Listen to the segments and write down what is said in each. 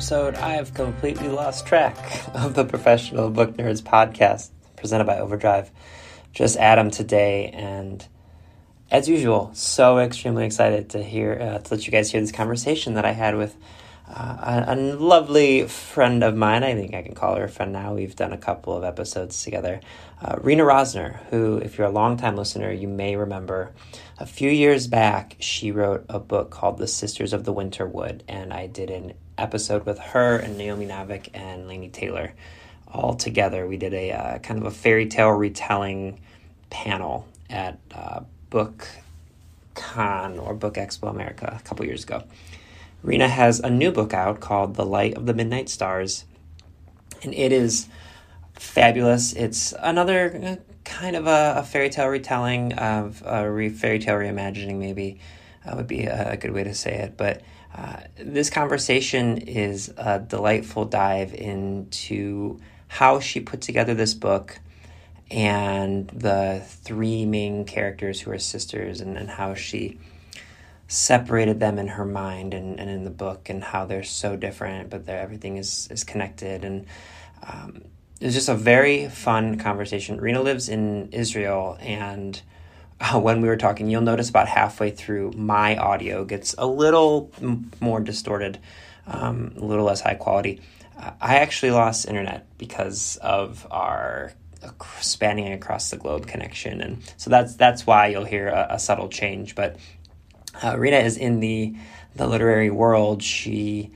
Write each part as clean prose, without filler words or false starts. Episode, I have completely lost track of the Professional Book Nerds podcast presented by Overdrive. Just Adam today, and as usual, so extremely excited to hear to let you guys hear this conversation that I had with a lovely friend of mine. I think I can call her a friend now. We've done a couple of episodes together. Rena Rossner, who, if you're a longtime listener, you may remember. A few years back, she wrote a book called The Sisters of the Winter Wood, and I did an episode with her and Naomi Novik and Lainey Taylor all together. We did a kind of a fairy tale retelling panel at Book Con or Book Expo America a couple years ago. Rena has a new book out called The Light of the Midnight Stars, and it is fabulous. It's another kind of a fairy tale retelling of a fairy tale reimagining, maybe would be a good way to say it, but this conversation is a delightful dive into how she put together this book and the three main characters who are sisters, and how she separated them in her mind and in the book, and how they're so different, but everything is connected. And it was just a very fun conversation. Rena lives in Israel, and when we were talking, you'll notice about halfway through, my audio gets a little more distorted, a little less high quality. I actually lost internet because of our spanning across the globe connection, and so that's why you'll hear a subtle change. But Rena is in the literary world. She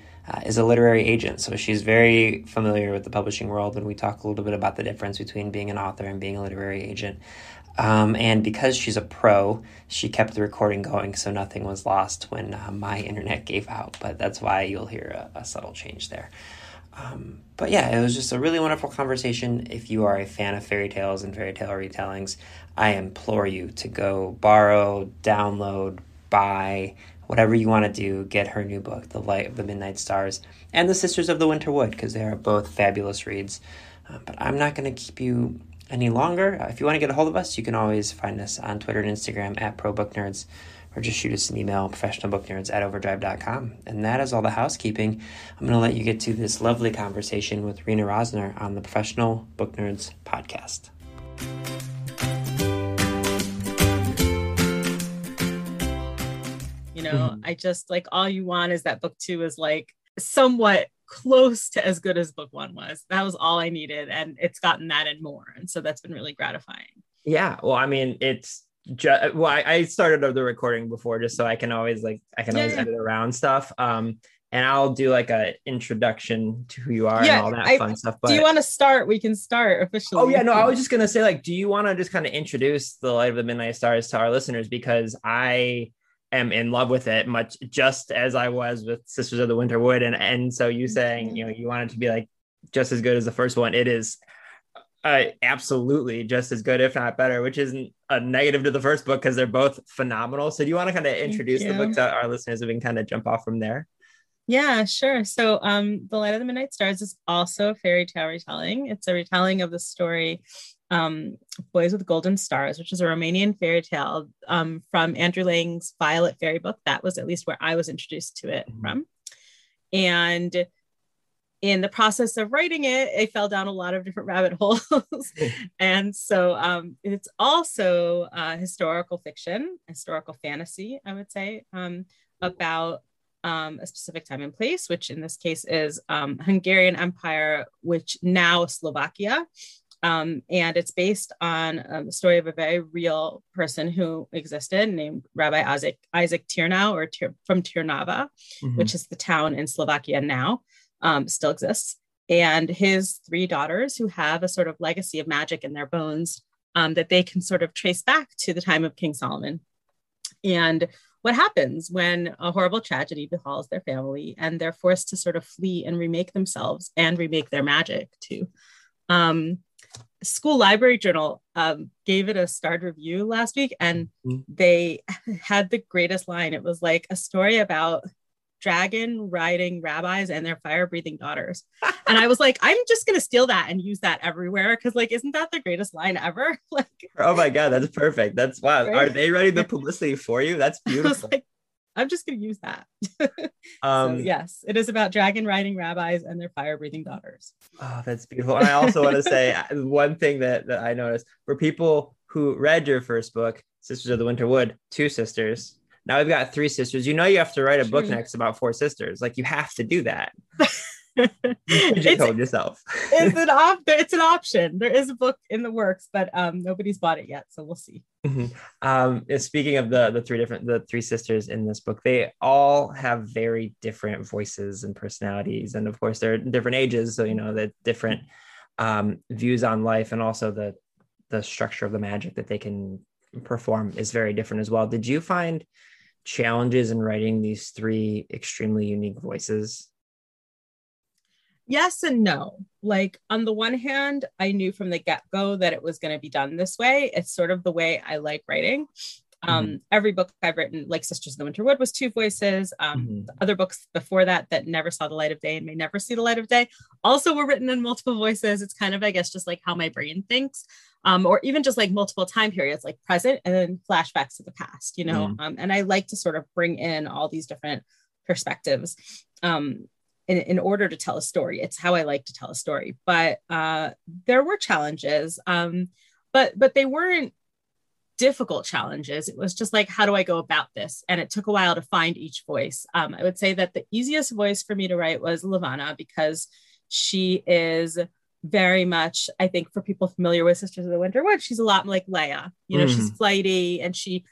is a literary agent, so she's very familiar with the publishing world, and we talk a little bit about the difference between being an author and being a literary agent. And because she's a pro, she kept the recording going, so nothing was lost when my internet gave out. But that's why you'll hear a subtle change there. But yeah, it was just a really wonderful conversation. If you are a fan of fairy tales and fairy tale retellings, I implore you to go borrow, download, buy, whatever you want to do, get her new book, The Light of the Midnight Stars, and The Sisters of the Winter Wood, because they are both fabulous reads. But I'm not going to keep you any longer. If you want to get a hold of us, you can always find us on Twitter and Instagram at ProBookNerds, or just shoot us an email, professionalbooknerds@overdrive.com. And that is all the housekeeping. I'm going to let you get to this lovely conversation with Rena Rossner on the Professional Book Nerds podcast. You know, I just, like, all you want is that book two is, like, somewhat close to as good as book one was. That was all I needed, and it's gotten that and more, and so that's been really gratifying. Yeah, well, I mean, it's just, well, I started the recording before just so I can always, like, I can always edit around stuff, and I'll do like a introduction to who you are and all that fun stuff. But do you want to start? We can start officially. Oh yeah, no, I was just gonna say, like, do you want to just kind of introduce The Light of the Midnight Stars to our listeners, because I am in love with it, much just as I was with Sisters of the Winter Wood, and so you saying, you know, you want it to be like just as good as the first one. It is absolutely just as good, if not better, which isn't a negative to the first book, because they're both phenomenal. So do you want to kind of introduce the book to our listeners, and we can kind of jump off from there? Yeah, sure. So The Light of the Midnight Stars is also a fairy tale retelling. It's a retelling of the story Boys with Golden Stars, which is a Romanian fairy tale from Andrew Lang's Violet Fairy Book. That was at least where I was introduced to it from. And in the process of writing it, I fell down a lot of different rabbit holes. And so it's also historical fiction, historical fantasy, I would say, about a specific time and place, which in this case is Hungarian Empire, which now Slovakia. And it's based on the story of a very real person who existed named Rabbi Isaac Tirnau, or from Tirnava, which is the town in Slovakia now, still exists. and his three daughters who have a sort of legacy of magic in their bones that they can sort of trace back to the time of King Solomon. And what happens when a horrible tragedy befalls their family and they're forced to sort of flee and remake themselves and remake their magic too. School Library Journal gave it a starred review last week, and they had the greatest line. It was like a story about dragon riding rabbis and their fire breathing daughters. And I was like, I'm just going to steal that and use that everywhere. Cause like, isn't that the greatest line ever? Like, oh my God, that's perfect. That's wow. Right? Are they writing the publicity for you? That's beautiful. Like, I'm just going to use that. So, yes, it is about dragon riding rabbis and their fire breathing daughters. Oh, that's beautiful. And I also want to say one thing that I noticed for people who read your first book, Sisters of the Winter Wood, two sisters. Now we've got three sisters. You know, you have to write a book next about four sisters. Like, you have to do that. You told yourself. It's an option. There is a book in the works, but nobody's bought it yet, so we'll see. Mm-hmm. Speaking of the three sisters in this book, they all have very different voices and personalities, and of course they're different ages, so you know the different views on life, and also the structure of the magic that they can perform is very different as well. Did you find challenges in writing these three extremely unique voices? Yes and no. Like, on the one hand, I knew from the get-go that it was going to be done this way. It's sort of the way I like writing. Every book I've written, like Sisters of the Winter Wood, was two voices. The other books before that never saw the light of day and may never see the light of day also were written in multiple voices. It's kind of, I guess, just like how my brain thinks, or even just like multiple time periods, like present and then flashbacks to the past, you know? And I like to sort of bring in all these different perspectives in order to tell a story. It's how I like to tell a story, but there were challenges, but they weren't difficult challenges. It was just like, how do I go about this? And it took a while to find each voice. I would say that the easiest voice for me to write was Lavanna, because she is very much, I think, for people familiar with Sisters of the Winter Wood, she's a lot like Leia. You know, she's flighty, and she's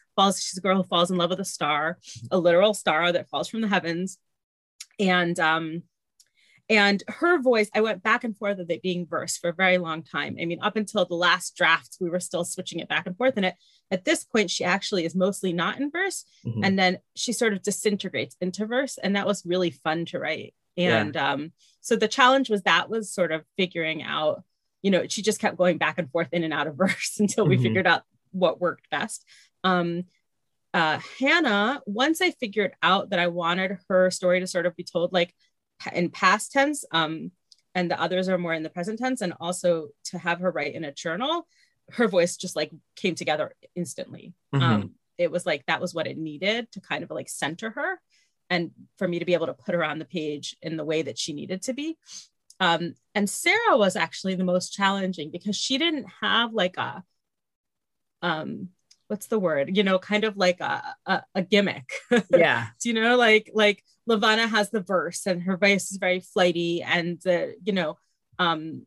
a girl who falls in love with a star, a literal star that falls from the heavens. And her voice, I went back and forth with it being verse for a very long time. I mean, up until the last draft, we were still switching it back and forth. And at this point, she actually is mostly not in verse. And then she sort of disintegrates into verse. And that was really fun to write. And so the challenge was sort of figuring out, you know, she just kept going back and forth in and out of verse until we figured out what worked best. Hannah, once I figured out that I wanted her story to sort of be told like in past tense, and the others are more in the present tense, and also to have her write in a journal, her voice just like came together instantly. It was like, that was what it needed to kind of like center her and for me to be able to put her on the page in the way that she needed to be. And Sarah was actually the most challenging because she didn't have like a, what's the word, you know, kind of like a gimmick. Yeah. You know, like Lavanna has the verse and her voice is very flighty, and you know, and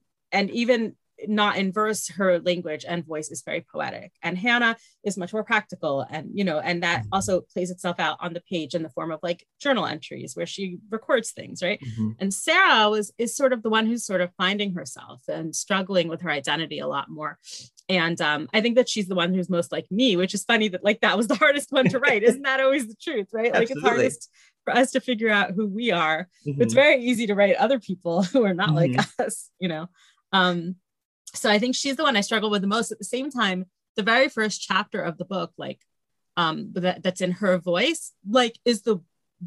even not in verse, her language and voice is very poetic. And Hannah is much more practical, and, you know, and that also plays itself out on the page in the form of like journal entries where she records things. Right. And Sarah is sort of the one who's sort of finding herself and struggling with her identity a lot more. And I think that she's the one who's most like me, which is funny that like that was the hardest one to write. Isn't that always the truth, right? Like, absolutely. It's hardest for us to figure out who we are. It's very easy to write other people who are not like us, you know? So I think she's the one I struggle with the most. At the same time, the very first chapter of the book, like that's in her voice, like is the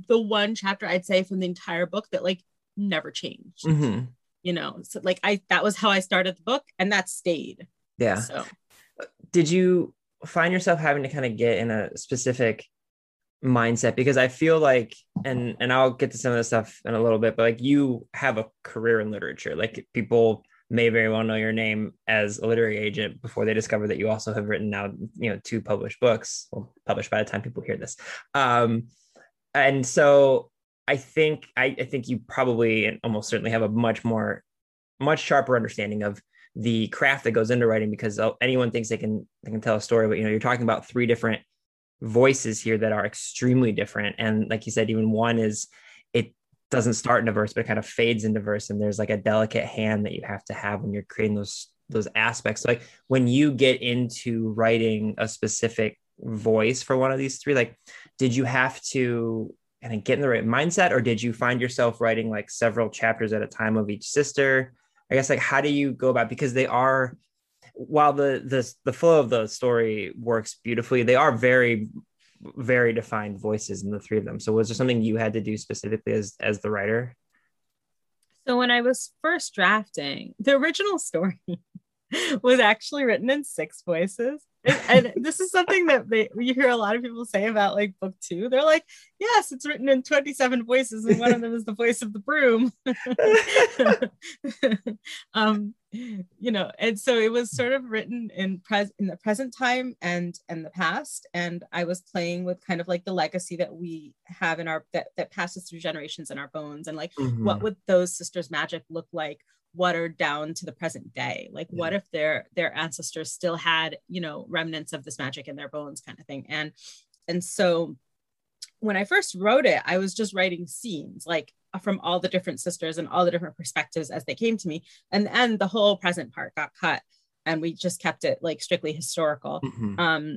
one chapter I'd say from the entire book that like never changed, you know? So like that was how I started the book, and that stayed. Yeah. So. Did you find yourself having to kind of get in a specific mindset? Because I feel like, and I'll get to some of this stuff in a little bit, but like you have a career in literature, like people may very well know your name as a literary agent before they discover that you also have written now, you know, two published books, well, published by the time people hear this. And so I think, I think you probably and almost certainly have a much sharper understanding of the craft that goes into writing, because anyone thinks they can tell a story, but you know, you're talking about three different voices here that are extremely different. And like you said, even one is, it doesn't start in a verse, but kind of fades into verse. And there's like a delicate hand that you have to have when you're creating those aspects. Like when you get into writing a specific voice for one of these three, like, did you have to kind of get in the right mindset, or did you find yourself writing like several chapters at a time of each sister? I guess, like, how do you go about, because they are, while the flow of the story works beautifully, they are very, very defined voices in the three of them. So was there something you had to do specifically as the writer? So when I was first drafting, the original story was actually written in 6 voices. And this is something that you hear a lot of people say about like book 2. They're like, yes, it's written in 27 voices, and one of them is the voice of the broom. You know, and so it was sort of written in the present time and the past. And I was playing with kind of like the legacy that we have in that passes through generations in our bones, and like, mm-hmm. what would those sisters' magic look like? Watered down to the present day. Like, yeah. What if their ancestors still had, you know, remnants of this magic in their bones, kind of thing. And so when I first wrote it, I was just writing scenes, like from all the different sisters and all the different perspectives as they came to me. And then the whole present part got cut, and we just kept it like strictly historical. Mm-hmm.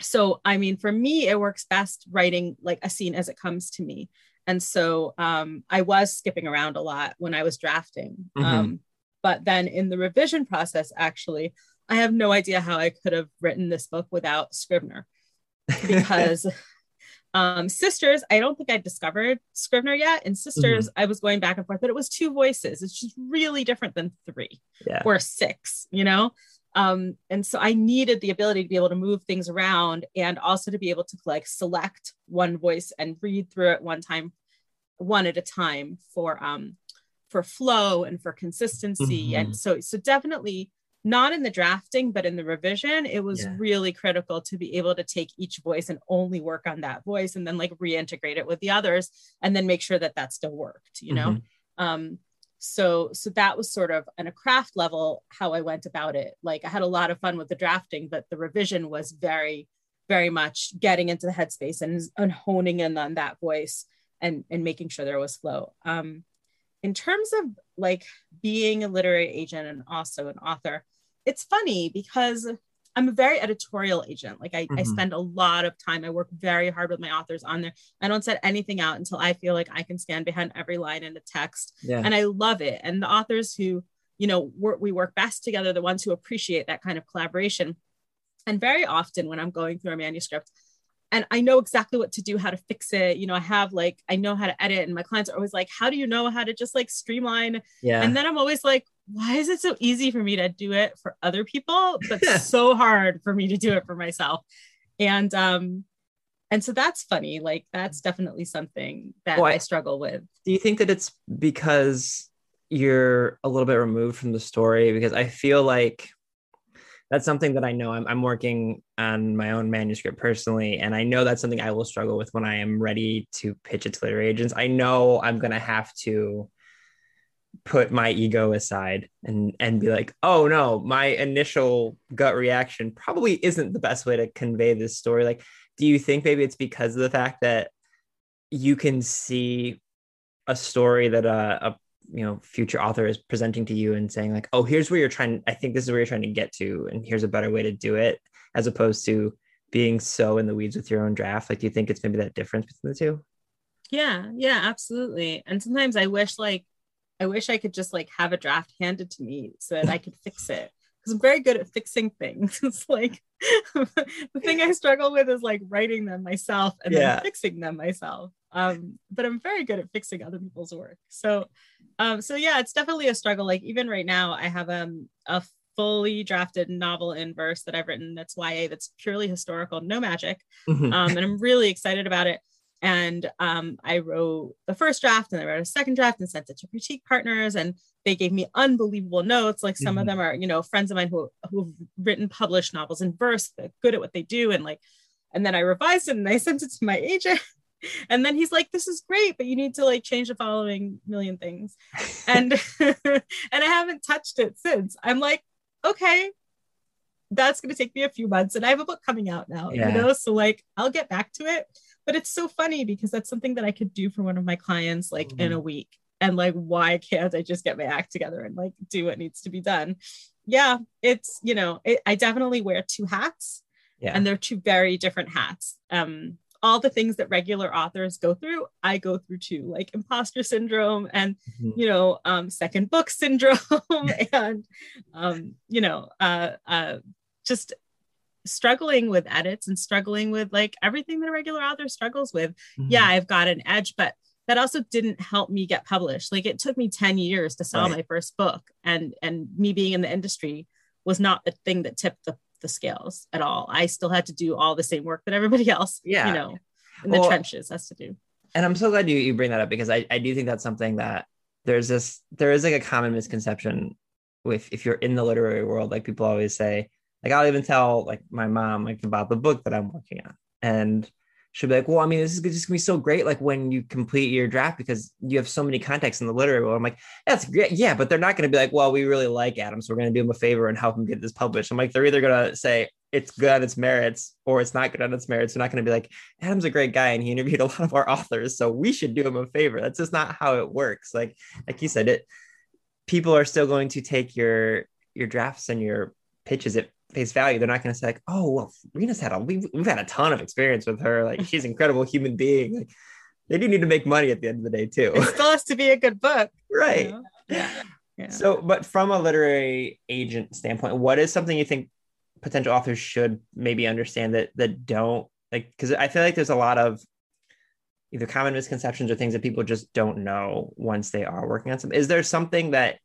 So, I mean, for me, it works best writing like a scene as it comes to me. And so I was skipping around a lot when I was drafting. Mm-hmm. But then in the revision process, actually, I have no idea how I could have written this book without Scrivener, because Sisters, I don't think I discovered Scrivener yet. And Sisters, mm-hmm. I was going back and forth, but it was 2 voices. It's just really different than 3 or 6, you know? And so I needed the ability to be able to move things around, and also to be able to like select one voice and read through it one at a time for flow and for consistency. Mm-hmm. And so definitely not in the drafting, but in the revision, it was really critical to be able to take each voice and only work on that voice, and then like reintegrate it with the others, and then make sure that that still worked, you know? Mm-hmm. So that was sort of on a craft level how I went about it. Like, I had a lot of fun with the drafting, but the revision was very, very much getting into the headspace and honing in on that voice and making sure there was flow. In terms of like being a literary agent and also an author, it's funny because I'm a very editorial agent. Like I spend a lot of time. I work very hard with my authors on there. I don't set anything out until I feel like I can stand behind every line in the text. Yeah. And I love it. And the authors who, you know, we work best together, the ones who appreciate that kind of collaboration. And very often when I'm going through a manuscript, and I know exactly what to do, how to fix it. You know, I know how to edit, and my clients are always like, how do you know how to just like streamline? Yeah. And then I'm always like, why is it so easy for me to do it for other people, but so hard for me to do it for myself? And so that's funny. Like, that's definitely something that I struggle with. Do you think that it's because you're a little bit removed from the story? Because I feel like that's something that I know I'm working on my own manuscript personally. And I know that's something I will struggle with when I am ready to pitch it to literary agents. I know I'm going to have to put my ego aside and be like, oh no, my initial gut reaction probably isn't the best way to convey this story. Like, do you think maybe it's because of the fact that you can see a story that a you know, future author is presenting to you and saying like, oh, here's where you're trying, I think this is where you're trying to get to, and here's a better way to do it, as opposed to being so in the weeds with your own draft? Like, do you think it's maybe that difference between the two? Yeah, absolutely. And sometimes I wish I could just like have a draft handed to me so that I could fix it, because I'm very good at fixing things. It's like the thing I struggle with is like writing them myself and then fixing them myself. But I'm very good at fixing other people's work. So yeah, it's definitely a struggle. Like even right now, I have a fully drafted novel in verse that I've written. That's YA. That's purely historical, no magic. Mm-hmm. And I'm really excited about it. And I wrote the first draft, and I wrote a second draft and sent it to critique partners. And they gave me unbelievable notes. Like some of them are, you know, friends of mine who've written published novels in verse. They're good at what they do. And then I revised it and I sent it to my agent. And then he's like, this is great, but you need to like change the following million things. And, and I haven't touched it since. I'm like, okay, that's going to take me a few months, and I have a book coming out now, you know? So like, I'll get back to it. But it's so funny because that's something that I could do for one of my clients, like in a week. And like, why can't I just get my act together and like do what needs to be done? Yeah, it's, you know, I definitely wear two hats. Yeah. And they're two very different hats. All the things that regular authors go through, I go through too, like imposter syndrome and, you know, second book syndrome and, you know, just struggling with edits and struggling with like everything that a regular author struggles with. Yeah, I've got an edge, but that also didn't help me get published. Like it took me 10 years to sell my first book, and me being in the industry was not the thing that tipped the scales at all. I still had to do all the same work that everybody else, you know, in the trenches has to do. And I'm so glad you bring that up, because I do think that's something that there is like a common misconception with, if you're in the literary world, like people always say, like, I'll even tell like my mom, like about the book that I'm working on. And she'll be like, well, I mean, this is just gonna be so great. Like when you complete your draft, because you have so many contacts in the literary world. I'm like, that's great. Yeah. But they're not going to be like, well, we really like Adam, so we're going to do him a favor and help him get this published. I'm like, they're either going to say it's good on its merits or it's not good on its merits. They're not going to be like, Adam's a great guy and he interviewed a lot of our authors, so we should do him a favor. That's just not how it works. Like you said, people are still going to take your drafts and your pitches at face value. They're not going to say like, oh, well, Rena's had we've had a ton of experience with her. Like she's an incredible human being. Like, they do need to make money at the end of the day too. It still has to be a good book. Right. You know? Yeah. So, but from a literary agent standpoint, what is something you think potential authors should maybe understand that don't, like, cause I feel like there's a lot of either common misconceptions or things that people just don't know once they are working on something. Is there something that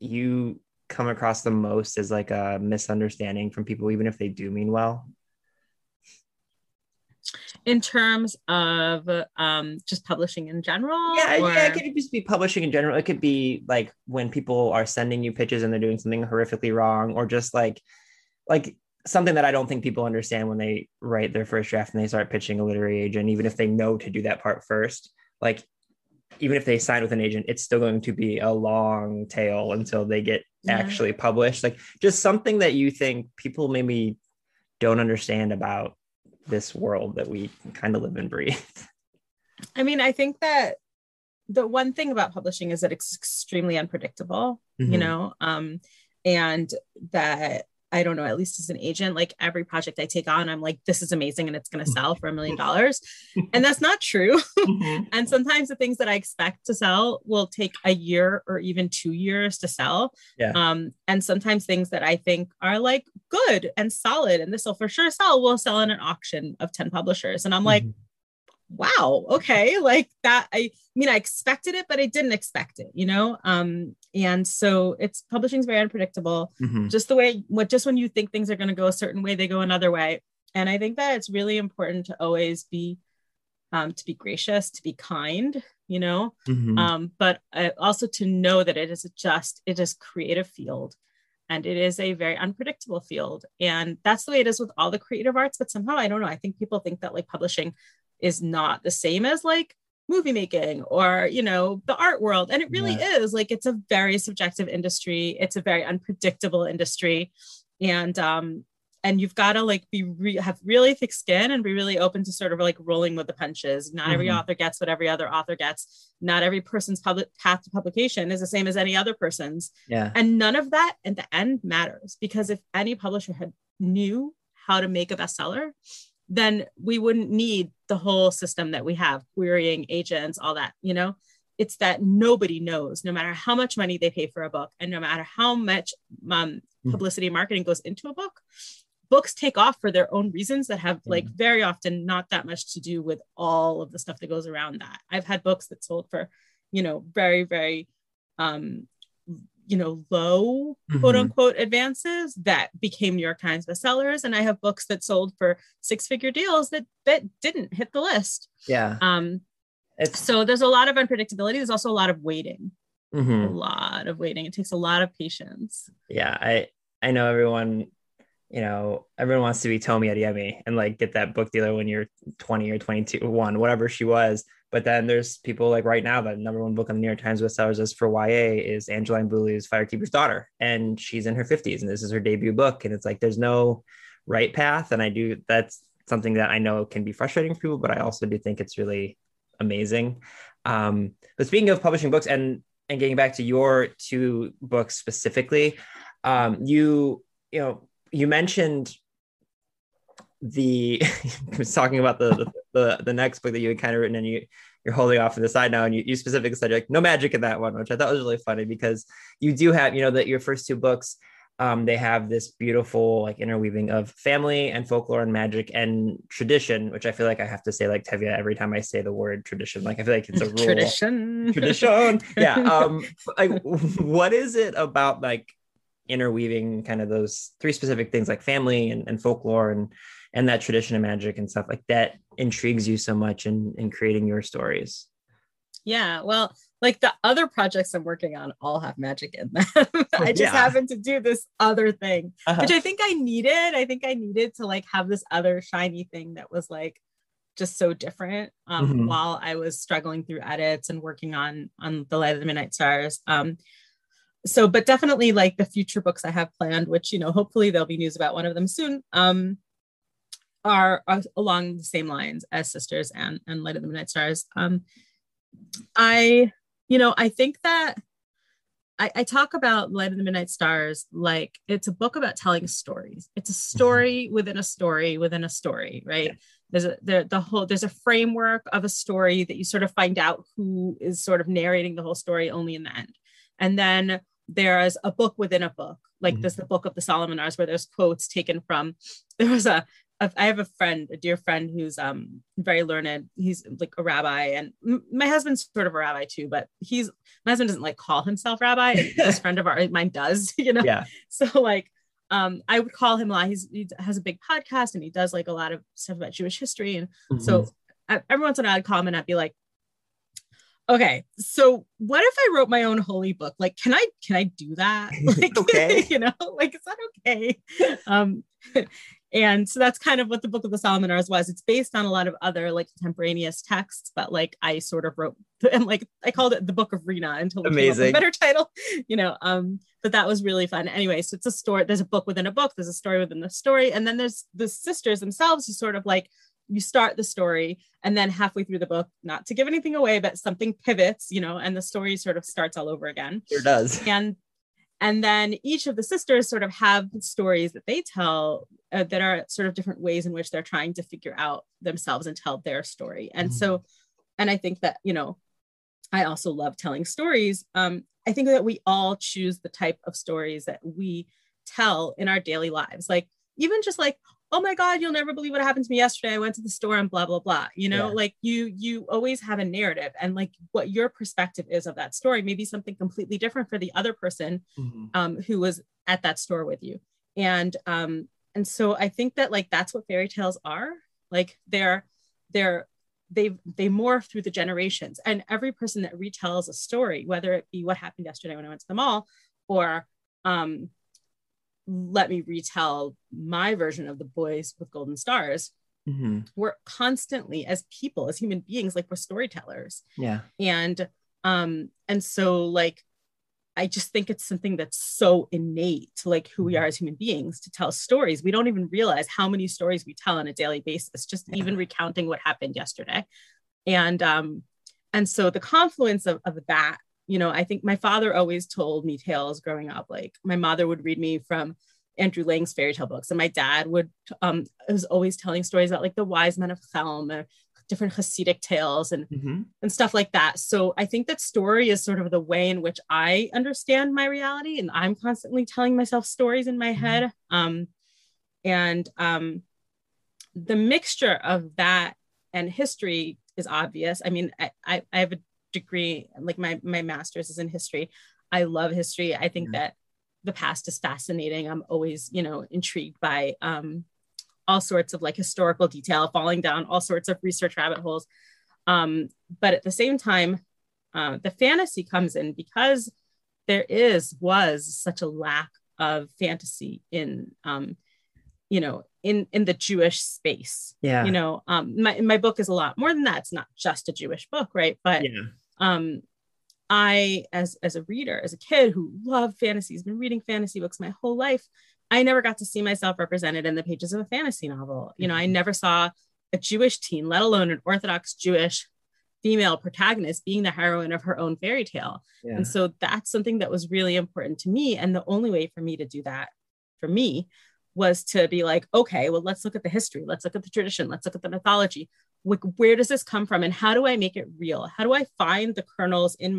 you come across the most as like a misunderstanding from people, even if they do mean well? In terms of just publishing in general? Yeah, it could just be publishing in general. It could be like when people are sending you pitches and they're doing something horrifically wrong, or just like something that I don't think people understand when they write their first draft and they start pitching a literary agent, even if they know to do that part first. Like, even if they sign with an agent, it's still going to be a long tail until they get actually published. Like, just something that you think people maybe don't understand about this world that we kind of live and breathe. I mean, I think that the one thing about publishing is that it's extremely unpredictable, you know, and that, I don't know, at least as an agent, like every project I take on, I'm like, this is amazing and it's going to sell for $1 million. And that's not true. And sometimes the things that I expect to sell will take a year or even 2 years to sell. Yeah. And sometimes things that I think are like good and solid, and this will for sure sell, will sell in an auction of 10 publishers. And I'm like, wow, okay. Like that, I mean, I expected it, but I didn't expect it, you know? And so publishing is very unpredictable, just the way, just when you think things are going to go a certain way, they go another way. And I think that it's really important to always be, to be gracious, to be kind, you know, but also to know that it is creative field. And it is a very unpredictable field. And that's the way it is with all the creative arts. But somehow, I don't know, I think people think that like publishing is not the same as like movie making or, you know, the art world. And it really is, like, it's a very subjective industry. It's a very unpredictable industry. And you've got to like have really thick skin and be really open to sort of like rolling with the punches. Not every author gets what every other author gets. Not every person's path to publication is the same as any other person's. Yeah. And none of that in the end matters, because if any publisher had knew how to make a bestseller, then we wouldn't need the whole system that we have, querying agents, all that, you know. It's that nobody knows, no matter how much money they pay for a book and no matter how much publicity marketing goes into a book, books take off for their own reasons that have like very often not that much to do with all of the stuff that goes around that. I've had books that sold for, you know, very, very, you know, low quote unquote advances that became New York Times bestsellers. And I have books that sold for 6-figure deals that didn't hit the list. Yeah. So there's a lot of unpredictability. There's also a lot of waiting, It takes a lot of patience. Yeah. I know everyone, you know, everyone wants to be Tomi Adeyemi and like get that book dealer when you're 20 or 22, whatever she was. But then there's people like right now, the number one book on the New York Times bestsellers list for YA is Angeline Bouilly's Firekeeper's Daughter. And she's in her 50s and this is her debut book. And it's like, there's no right path. And I do, that's something that I know can be frustrating for people, but I also do think it's really amazing. But speaking of publishing books and getting back to your two books specifically, you mentioned the talking about the next book that you had kind of written, and you're holding off to the side now, and you specifically said like no magic in that one, which I thought was really funny because you do have, that your first two books, they have this beautiful like interweaving of family and folklore and magic and tradition, which I feel like I have to say like Tevya every time I say the word tradition. Like I feel like it's a rule. Tradition. Yeah. Like what is it about like interweaving kind of those three specific things like family and folklore and that tradition and magic and stuff like that intrigues you so much in creating your stories? Yeah, well, like the other projects I'm working on all have magic in them. I just happened to do this other thing, which I think I needed. I think I needed to like have this other shiny thing that was like just so different while I was struggling through edits and working on The Light of the Midnight Stars. So, but definitely like the future books I have planned, which, hopefully there'll be news about one of them soon, are along the same lines as Sisters and Light of the Midnight Stars. I think that I talk about Light of the Midnight Stars like it's a book about telling stories. It's a story within a story within a story, right? Yeah. There's a framework of a story that you sort of find out who is sort of narrating the whole story only in the end. And then there's a book within a book, like there's the Book of the Solomonars, where there's quotes taken from. There was I have a dear friend who's very learned. He's like a rabbi, and my husband's sort of a rabbi too, but my husband doesn't like call himself rabbi. This friend of ours, mine does, Yeah. So like, I would call him a lot. He has a big podcast and he does like a lot of stuff about Jewish history. And so every once in a while I'd call him and I'd be like, okay, so what if I wrote my own holy book? Like, can I do that? Like, okay. Is that okay? And so that's kind of what the Book of the Solomonars was. It's based on a lot of other like contemporaneous texts, but like I sort of wrote and like I called it the Book of Rena until we came up with a better title, but that was really fun. Anyway, so it's a story. There's a book within a book. There's a story within the story. And then there's the sisters themselves who sort of like you start the story and then halfway through the book, not to give anything away, but something pivots, and the story sort of starts all over again. Sure does. And then each of the sisters sort of have stories that they tell that are sort of different ways in which they're trying to figure out themselves and tell their story. And so, and I think that, I also love telling stories. I think that we all choose the type of stories that we tell in our daily lives. Like even just like, oh my God, you'll never believe what happened to me yesterday. I went to the store and blah, blah, blah. Like you always have a narrative, and like what your perspective is of that story may be something completely different for the other person who was at that store with you. And so I think that like, that's what fairy tales are. Like they morph through the generations, and every person that retells a story, whether it be what happened yesterday when I went to the mall or, let me retell my version of the Boys with Golden Stars. We're constantly, as people, as human beings, like we're storytellers. Yeah. And so like, I just think it's something that's so innate to like who we are as human beings, to tell stories. We don't even realize how many stories we tell on a daily basis, just even recounting what happened yesterday. And so the confluence of that, I think my father always told me tales growing up. Like my mother would read me from Andrew Lang's fairy tale books, and my dad would was always telling stories about like the wise men of Chelm or different Hasidic tales and stuff like that. So I think that story is sort of the way in which I understand my reality, and I'm constantly telling myself stories in my head. And the mixture of that and history is obvious. I mean, I have a degree, like my master's is in history. I love history. I think that the past is fascinating. I'm always, intrigued by all sorts of like historical detail, falling down all sorts of research rabbit holes. But at the same time, the fantasy comes in because was such a lack of fantasy in in the Jewish space. Yeah. My book is a lot more than that. It's not just a Jewish book, right? But I, as a reader, as a kid who loved fantasy, has been reading fantasy books my whole life, I never got to see myself represented in the pages of a fantasy novel. You know, I never saw a Jewish teen, let alone an Orthodox Jewish female protagonist, being the heroine of her own fairy tale. Yeah. And so that's something that was really important to me. And the only way for me to do that, for me, was to be like, okay, well, let's look at the history. Let's look at the tradition. Let's look at the mythology. Like, where does this come from? And how do I make it real? How do I find the kernels in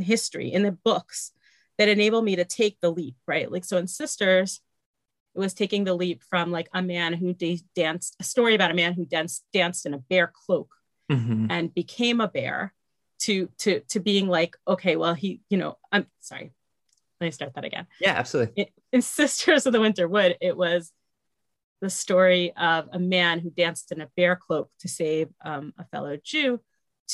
history, in the books that enable me to take the leap, right? Like, so in Sisters, it was taking the leap from like a man who danced, a story about a man who danced in a bear cloak and became a bear, to being like, okay, well, he, you know, I'm sorry. Let me start that again. Yeah, absolutely. In Sisters of the Winter Wood, it was the story of a man who danced in a bear cloak to save a fellow Jew,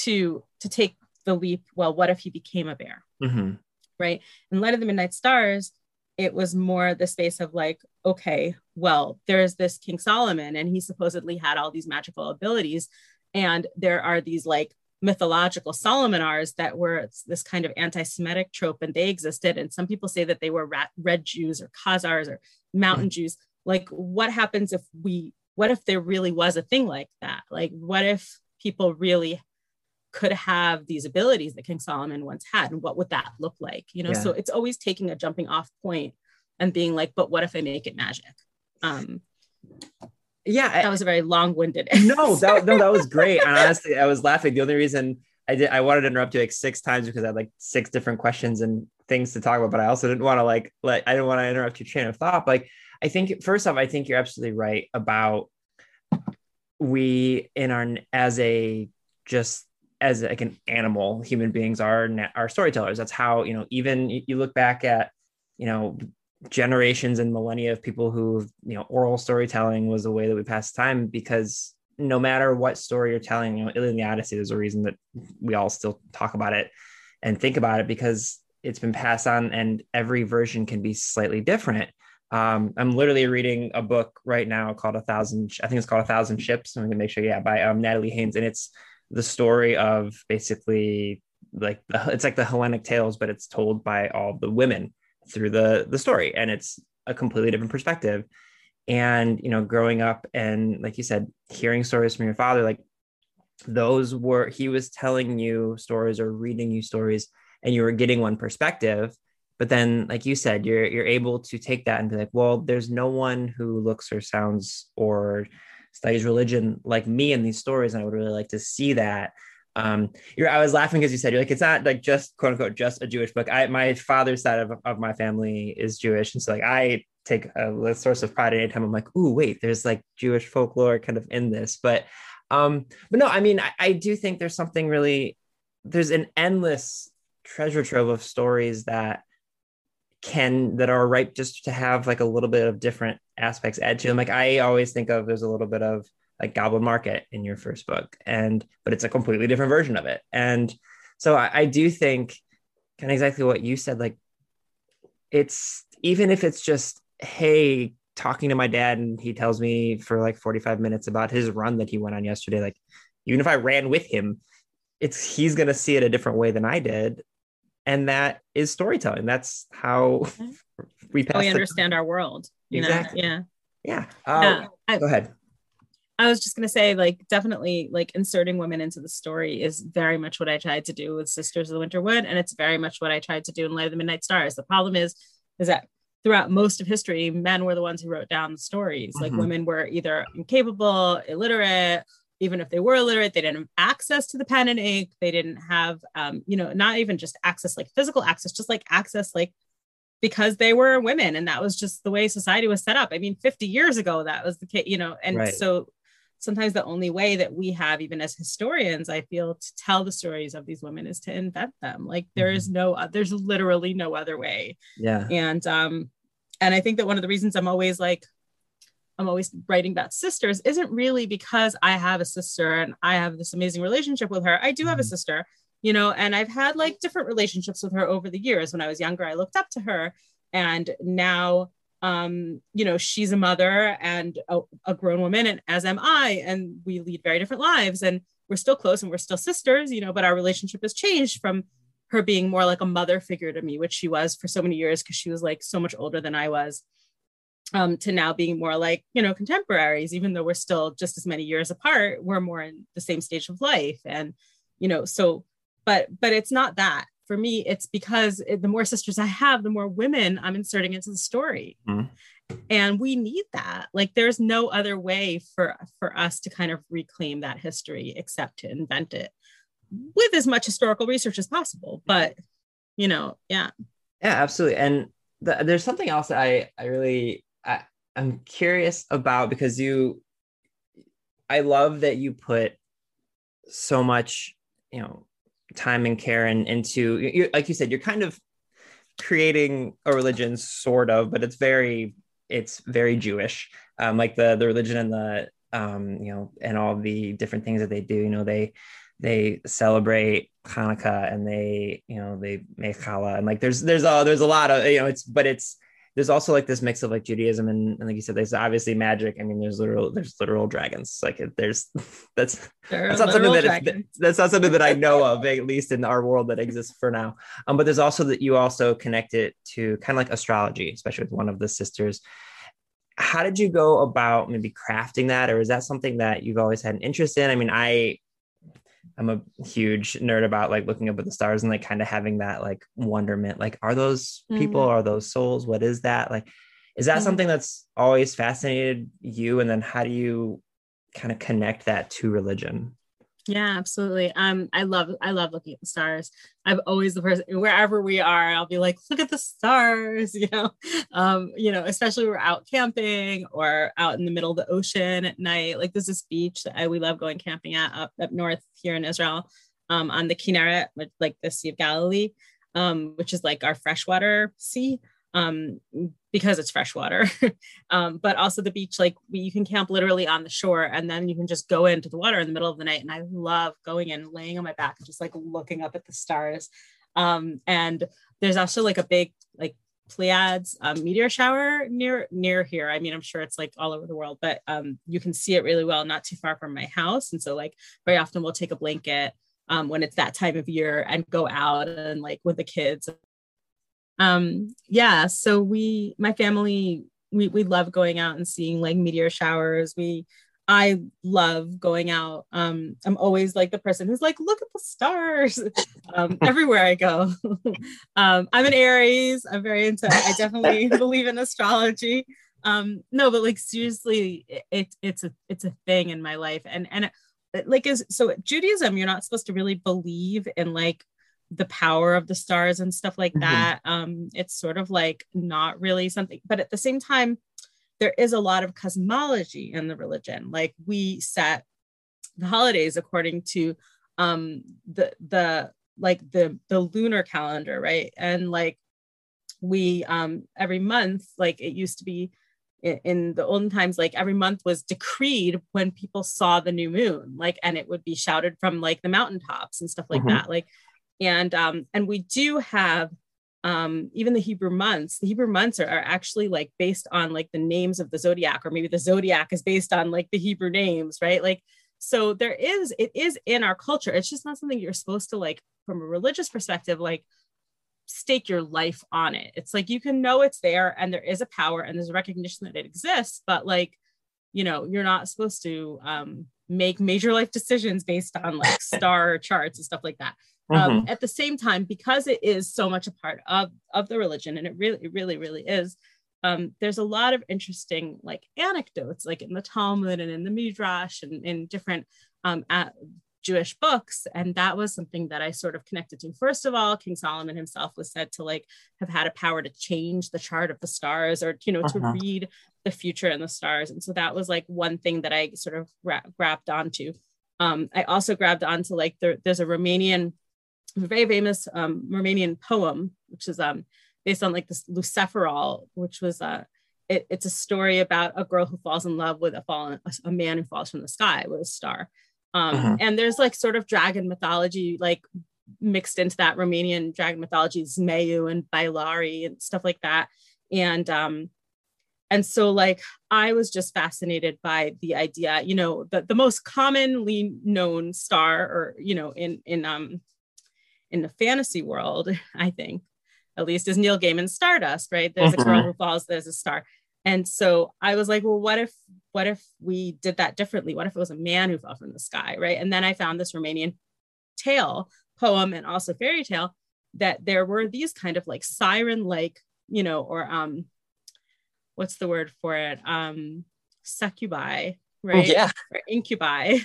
to take the leap. Well, what if he became a bear? Mm-hmm. Right. In Light of the Midnight Stars, it was more the space of like, okay, well, there's this King Solomon, and he supposedly had all these magical abilities. And there are these like mythological Solomonars that were this kind of anti-Semitic trope, and they existed. And some people say that they were red Jews or Khazars or mountain Jews. Like, what happens if what if there really was a thing like that? Like, what if people really could have these abilities that King Solomon once had, and what would that look like? You know, so it's always taking a jumping off point and being like, but what if I make it magic? Yeah, that was a very long-winded answer. No, that was great. And honestly, I was laughing. The only reason I wanted to interrupt you like six times because I had like six different questions and things to talk about, but I also didn't want to I didn't want to interrupt your train of thought. But, like, I think first off, I think you're absolutely right about as an animal, human beings are storytellers. That's how, you know, even you look back at, you know, generations and millennia of people who, you know, oral storytelling was the way that we passed time, because no matter what story you're telling, you know, in the Odyssey, there's a reason that we all still talk about it and think about it, because it's been passed on and every version can be slightly different. I'm literally reading a book right now called A Thousand Ships. I'm going to make sure. Yeah. By Natalie Haynes. And it's the story of basically like, it's like the Hellenic tales, but it's told by all the women through the story, and it's a completely different perspective. And, you know, growing up and, like you said, hearing stories from your father, like he was telling you stories or reading you stories, and you were getting one perspective. But then, like you said, you're able to take that and be like, well, there's no one who looks or sounds or studies religion like me in these stories, and I would really like to see that. I was laughing because you said, you're like, it's not like just quote unquote just a Jewish book. My father's side of my family is Jewish, and so like I take a source of pride anytime I'm like, ooh, wait, there's like Jewish folklore kind of in this. But no, I mean, I do think there's something really, there's an endless treasure trove of stories that are ripe just to have like a little bit of different aspects added to them. Like I always think of, there's a little bit of like Goblin Market in your first book, but it's a completely different version of it. And so I do think kind of exactly what you said, like, it's, even if it's just, hey, talking to my dad and he tells me for like 45 minutes about his run that he went on yesterday, like even if I ran with him, he's going to see it a different way than I did. And that is storytelling. That's how we understand our world. You exactly. know? Yeah. Yeah. Go ahead. I was just going to say, like, definitely like inserting women into the story is very much what I tried to do with Sisters of the Winter Wood. And it's very much what I tried to do in Light of the Midnight Stars. The problem is that throughout most of history, men were the ones who wrote down the stories. Like women were either incapable, illiterate, even if they were illiterate, they didn't have access to the pen and ink. They didn't have, you know, not even just access, like physical access, just like access, like because they were women. And that was just the way society was set up. I mean, 50 years ago, that was the case, you know, and right. So sometimes the only way that we have, even as historians, I feel, to tell the stories of these women is to invent them. Like there is there's literally no other way. Yeah. And I think that one of the reasons I'm always writing about sisters isn't really because I have a sister and I have this amazing relationship with her. I do have a sister, you know, and I've had like different relationships with her over the years. When I was younger, I looked up to her, and now, you know, she's a mother and a grown woman, and as am I, and we lead very different lives, and we're still close and we're still sisters, you know, but our relationship has changed from her being more like a mother figure to me, which she was for so many years because she was like so much older than I was, to now being more like, you know, contemporaries, even though we're still just as many years apart, we're more in the same stage of life. And, you know, so, but it's not that. For me, it's because the more sisters I have, the more women I'm inserting into the story. Mm-hmm. And we need that. Like, there's no other way for us to kind of reclaim that history except to invent it with as much historical research as possible. But, you know, yeah. Yeah, absolutely. And there's something else that I'm curious about, because I love that you put so much, you know, time and care and into, like you said, you're kind of creating a religion, sort of, but it's very Jewish, like the religion and the you know, and all the different things that they do. You know, they celebrate Hanukkah and they, you know, they make challah, and like there's a lot of, you know, there's also like this mix of like Judaism and like you said, there's obviously magic. I mean, there's literal dragons. Like that's not something that I know of, at least in our world, that exists for now. But there's also that you also connect it to kind of like astrology, especially with one of the sisters. How did you go about maybe crafting that? Or is that something that you've always had an interest in? I mean, I'm a huge nerd about like looking up at the stars and like kind of having that like wonderment, like, are those people, mm-hmm. are those souls? What is that? Like, is that mm-hmm. something that's always fascinated you? And then how do you kind of connect that to religion? Yeah, absolutely. I love looking at the stars. I'm always the person, wherever we are, I'll be like, look at the stars, you know, especially we're out camping or out in the middle of the ocean at night. Like, there's this beach that we love going camping at up north here in Israel, on the Kinneret, which, like the Sea of Galilee, which is like our freshwater sea, because it's freshwater. But also the beach, like you can camp literally on the shore, and then you can just go into the water in the middle of the night. And I love going in, laying on my back, and just like looking up at the stars. And there's also like a big, like Pleiades meteor shower near here. I mean, I'm sure it's like all over the world, but you can see it really well, not too far from my house. And so like very often we'll take a blanket when it's that time of year and go out and like with the kids. So my family, we love going out and seeing like meteor showers. I love going out. I'm always like the person who's like, look at the stars, everywhere I go. I'm an Aries. I'm very into, I definitely believe in astrology. No, but like, seriously, it's a thing in my life. So Judaism, you're not supposed to really believe in like the power of the stars and stuff like that. Mm-hmm. It's sort of like not really something, but at the same time, there is a lot of cosmology in the religion. Like, we set the holidays according to the lunar calendar, right? And like we every month, like it used to be in the olden times, like every month was decreed when people saw the new moon, like, and it would be shouted from like the mountaintops and stuff like mm-hmm. that. Like, and we do have even the Hebrew months are actually like based on like the names of the zodiac, or maybe the zodiac is based on like the Hebrew names, right? Like, so it is in our culture. It's just not something you're supposed to, like, from a religious perspective, like stake your life on it. It's like, you can know it's there and there is a power and there's a recognition that it exists, but like, you know, you're not supposed to make major life decisions based on like star charts and stuff like that. At the same time, because it is so much a part of the religion, and it really is, there's a lot of interesting like anecdotes, like in the Talmud and in the Midrash and in different Jewish books. And that was something that I sort of connected to. First of all, King Solomon himself was said to like have had a power to change the chart of the stars, or, you know, to read the future and the stars. And so that was like one thing that I sort of grabbed onto. I also grabbed onto like there's a Romanian, very famous Romanian poem, which is based on like this Luceferal, which was it's a story about a girl who falls in love with a man who falls from the sky with a star. And there's like sort of dragon mythology, like mixed into that. Romanian dragon mythology, Zmeu and Bailari and stuff like that. And so like, I was just fascinated by the idea, you know, the most commonly known star, or, you know, in in the fantasy world, I think, at least, is Neil Gaiman's Stardust, right? There's a girl who falls, there's a star. And so I was like, well, what if we did that differently? What if it was a man who fell from the sky, right? And then I found this Romanian tale, poem, and also fairy tale, that there were these kind of like siren-like, you know, or what's the word for it? Succubi, right? Yeah. Or incubi,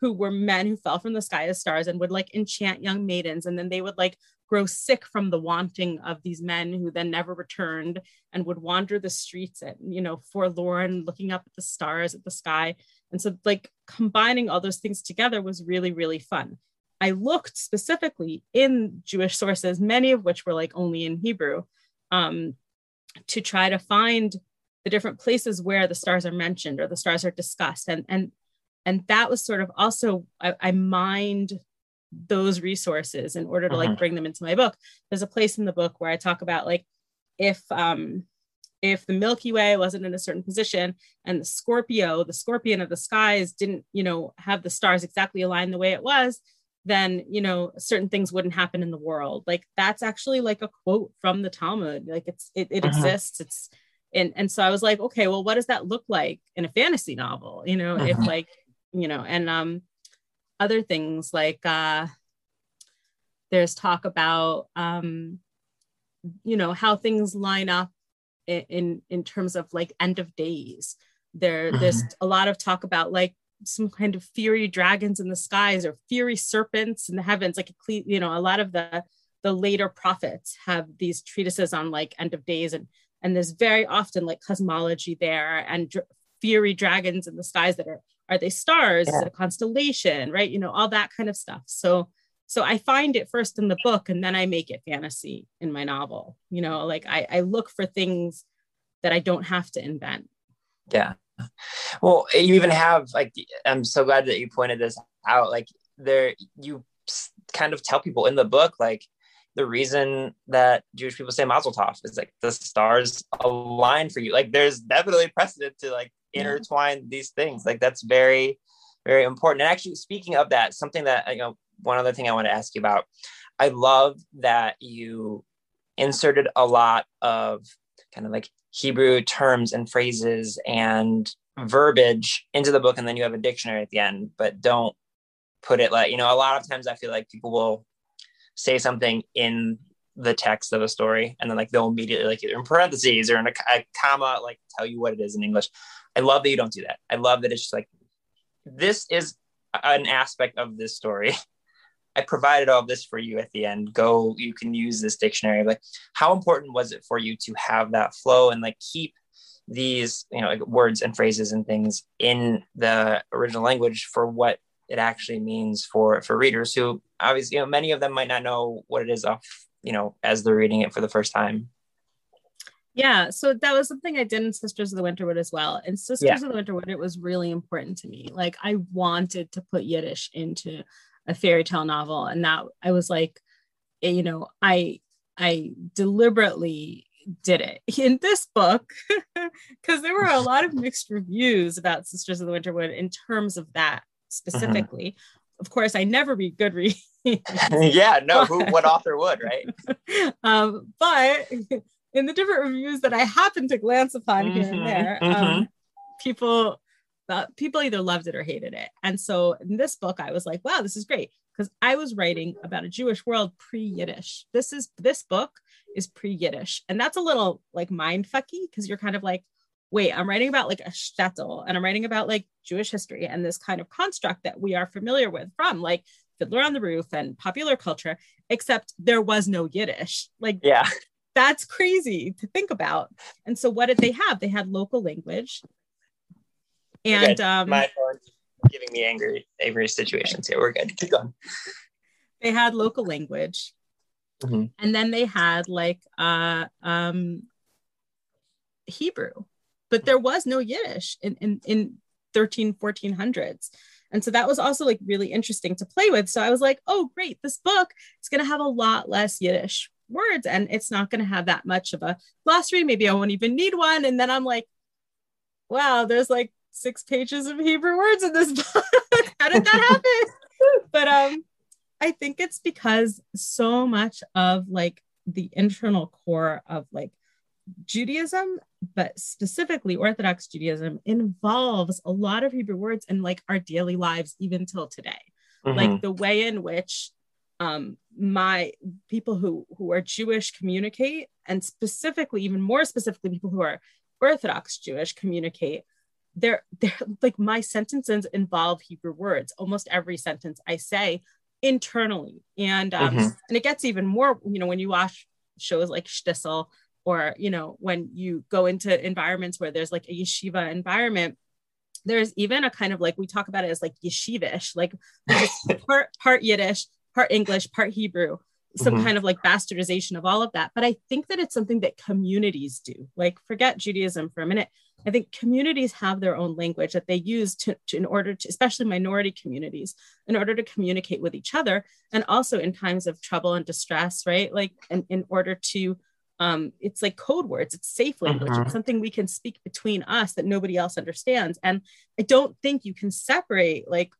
who were men who fell from the sky as stars and would like enchant young maidens. And then they would like grow sick from the wanting of these men who then never returned and would wander the streets at, you know, forlorn, looking up at the stars, at the sky. And so like combining all those things together was really, really fun. I looked specifically in Jewish sources, many of which were like only in Hebrew, to try to find the different places where the stars are mentioned or the stars are discussed. And that was sort of also, I mined those resources in order to like bring them into my book. There's a place in the book where I talk about like, if the Milky Way wasn't in a certain position and the Scorpio, the scorpion of the skies, didn't, you know, have the stars exactly aligned the way it was, then, you know, certain things wouldn't happen in the world. Like that's actually like a quote from the Talmud. Like it exists. It's and so I was like, okay, well, what does that look like in a fantasy novel? You know, if like, you know, and other things like there's talk about you know, how things line up in terms of like end of days. There's a lot of talk about like some kind of fiery dragons in the skies or fiery serpents in the heavens, like, you know, a lot of the later prophets have these treatises on like end of days, and there's very often like cosmology there and fiery dragons in the skies that are they stars? Yeah. Is it a constellation, right? You know, all that kind of stuff. So I find it first in the book and then I make it fantasy in my novel, you know, like I look for things that I don't have to invent. Yeah. Well, you even have like, I'm so glad that you pointed this out. Like there, you kind of tell people in the book, like the reason that Jewish people say Mazel Tov is like the stars align for you. Like there's definitely precedent to like intertwine these things. Like that's very, very important. And actually speaking of that, something that, you know, one other thing I want to ask you about, I love that you inserted a lot of kind of like Hebrew terms and phrases and verbiage into the book, and then you have a dictionary at the end, but don't put it like, you know, a lot of times I feel like people will say something in the text of a story and then like they'll immediately like either in parentheses or in a comma like tell you what it is in English. I love that you don't do that. I love that it's just like, this is an aspect of this story. I provided all this for you at the end. Go, you can use this dictionary. Like, how important was it for you to have that flow and like keep these, you know, like words and phrases and things in the original language for what it actually means for readers who obviously, you know, many of them might not know what it is off, you know, as they're reading it for the first time. Yeah. So that was something I did in Sisters of the Winter Wood as well. In Sisters of the Winter Wood, it was really important to me. Like I wanted to put Yiddish into a fairy tale novel, and that I was like, you know, I deliberately did it in this book because there were a lot of mixed reviews about Sisters of the Winter Wood in terms of that specifically. Of course, I never read Goodreads. What author would, right? But in the different reviews that I happened to glance upon here and there, people either loved it or hated it. And so in this book, I was like, wow, this is great. Because I was writing about a Jewish world pre-Yiddish. This book is pre-Yiddish. And that's a little like mindfucky because you're kind of like, wait, I'm writing about like a shtetl and I'm writing about like Jewish history and this kind of construct that we are familiar with from like Fiddler on the Roof and popular culture, except there was no Yiddish. Like, yeah, that's crazy to think about. And so what did they have? They had local language. And my phone's giving me angry situations here. We're good. Keep going. They had local language, and then they had like Hebrew, but there was no Yiddish in 1400s, and so that was also like really interesting to play with. So I was like, oh great, this book is going to have a lot less Yiddish words, and it's not going to have that much of a glossary. Maybe I won't even need one. And then I'm like, wow, there's like 6 pages of Hebrew words in this book. How did that happen? But I think it's because so much of like the internal core of like Judaism, but specifically Orthodox Judaism, involves a lot of Hebrew words and like our daily lives, even till today. Mm-hmm. Like the way in which my people who are Jewish communicate, and specifically, even more specifically, people who are Orthodox Jewish communicate. They're like, my sentences involve Hebrew words. Almost every sentence I say internally, and it gets even more, you know, when you watch shows like Shtisel, or, you know, when you go into environments where there's like a yeshiva environment, there's even a kind of like, we talk about it as like yeshivish, like part Yiddish, part English, part Hebrew, some kind of like bastardization of all of that. But I think that it's something that communities do. Like, forget Judaism for a minute. I think communities have their own language that they use to in order to, especially minority communities, in order to communicate with each other, and also in times of trouble and distress, right? Like, and in order to, it's like code words, it's safe language, it's something we can speak between us that nobody else understands. And I don't think you can separate like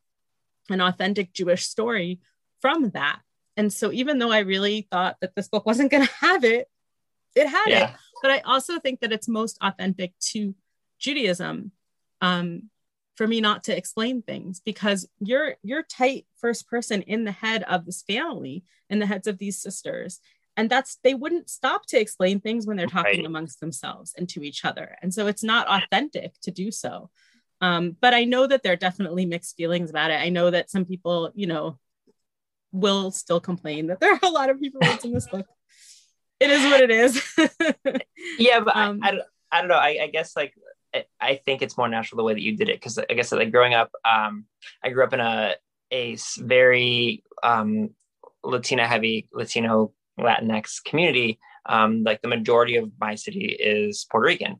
an authentic Jewish story from that. And so even though I really thought that this book wasn't going to have it, it had it. But I also think that it's most authentic to Judaism, for me, not to explain things, because you're tight first person in the head of this family, in the heads of these sisters, and that's, they wouldn't stop to explain things when they're talking amongst themselves and to each other, and so it's not authentic to do so. But I know that there are definitely mixed feelings about it. I know that some people, you know, will still complain that there are a lot of Hebrew words in this book. It is what it is. Yeah, but I don't know. I guess like, I think it's more natural the way that you did it, because I guess like growing up, I grew up in a very Latino Latinx community. Like the majority of my city is Puerto Rican,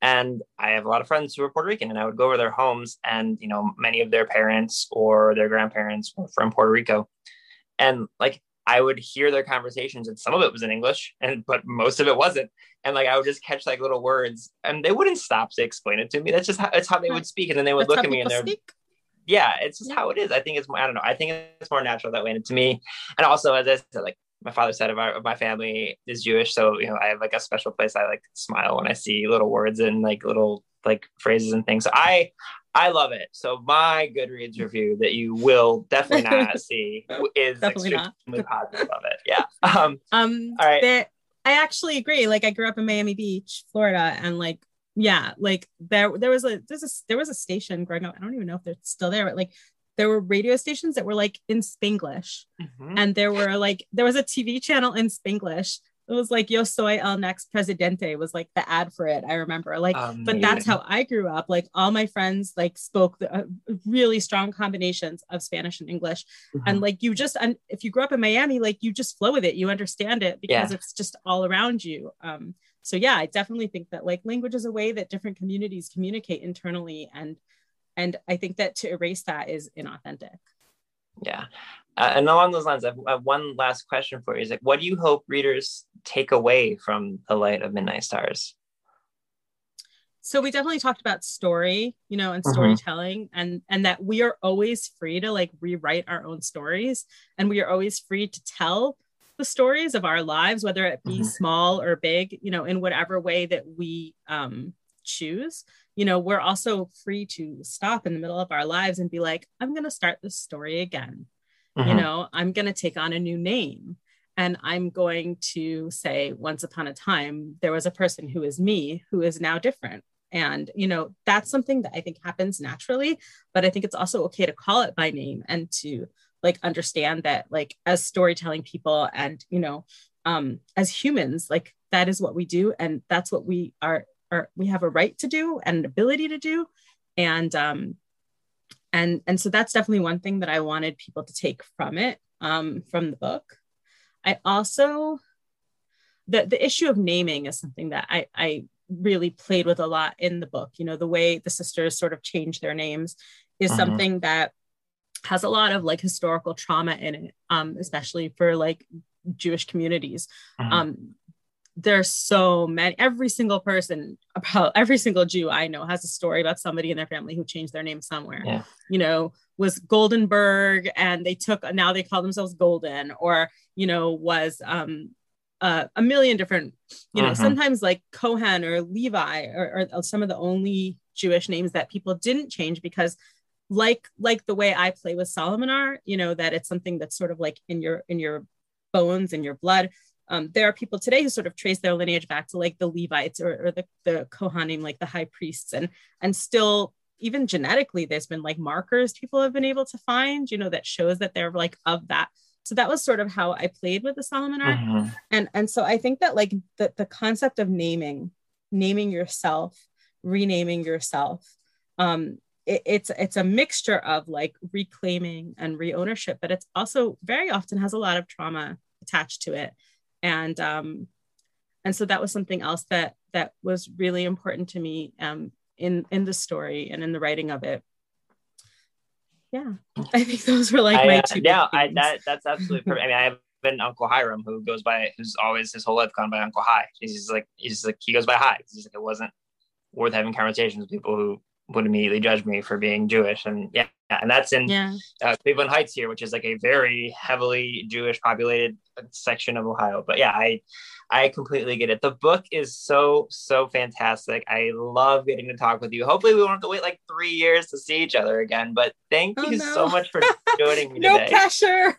and I have a lot of friends who are Puerto Rican, and I would go over their homes, and you know, many of their parents or their grandparents were from Puerto Rico, and like I would hear their conversations, and some of it was in English, but most of it wasn't. And like, I would just catch like little words, and they wouldn't stop to explain it to me. That's just how, that's how they would speak. And then they would look at me and they're, yeah, it's just how it is. I think it's, I don't know. I think it's more natural that way, and to me. And also, as I said, like my father's side of my family is Jewish. So, you know, I have like a special place. I like smile when I see little words and like little like phrases and things. So I love it. So my Goodreads review that you will definitely not see is definitely extremely positive of it. Yeah. All right. I actually agree. Like, I grew up in Miami Beach, Florida, and like, yeah, like there was a station growing up. I don't even know if they're still there, but like there were radio stations that were like in Spanglish, and there was a TV channel in Spanglish. It was like, Yo Soy El Next Presidente was like the ad for it. I remember like, but that's how I grew up. Like all my friends like spoke really strong combinations of Spanish and English. And like, you just, and if you grew up in Miami, like you just flow with it, you understand it because it's just all around you. So yeah, I definitely think that like language is a way that different communities communicate internally. And I think that to erase that is inauthentic. Yeah. And along those lines, I have one last question for you. Is like, what do you hope readers take away from The Light of Midnight Stars? So we definitely talked about story, you know, and storytelling, and that we are always free to like rewrite our own stories, and we are always free to tell the stories of our lives, whether it be small or big, you know, in whatever way that we choose. You know, we're also free to stop in the middle of our lives and be like, I'm going to start this story again. You know, I'm going to take on a new name, and I'm going to say, once upon a time, there was a person who is me, who is now different. And, you know, that's something that I think happens naturally, but I think it's also okay to call it by name, and to like understand that like as storytelling people and, you know, as humans, like that is what we do. And that's what we are, or we have a right to do and an ability to do. And so that's definitely one thing that I wanted people to take from it, from the book. I also, the issue of naming is something that I really played with a lot in the book. You know, the way the sisters sort of change their names is something that has a lot of like historical trauma in it, especially for like Jewish communities. there's so many, every single person, about every single Jew I know has a story about somebody in their family who changed their name somewhere, yeah. You know, was Goldenberg and they took, now they call themselves Golden, or, you know, was a million different, you know, sometimes like Cohen or Levi or some of the only Jewish names that people didn't change because like the way I play with Solomon, you know, that it's something that's sort of like in your bones, in your blood. There are people today who sort of trace their lineage back to like the Levites or the Kohanim, like the high priests, and still even genetically, there's been like markers people have been able to find, you know, that shows that they're like of that. So that was sort of how I played with the Solomon art. And so I think that like the concept of naming yourself, renaming yourself, it's a mixture of like reclaiming and re-ownership, but it's also very often has a lot of trauma attached to it. And so that was something else that was really important to me in the story and in the writing of it. Yeah, I think those were like my two. Yeah, that's absolutely perfect. I mean, I have an Uncle Hiram who's always his whole life gone by Uncle Hi. He's like he goes by Hi. He's like, it wasn't worth having conversations with people who would immediately judge me for being Jewish. And yeah, and that's in Cleveland Heights here, which is like a very heavily Jewish populated section of Ohio. But yeah, I completely get it. The book is so fantastic. I love getting to talk with you. Hopefully we won't have to wait like 3 years to see each other again, but thank you so much for joining me today. No pressure.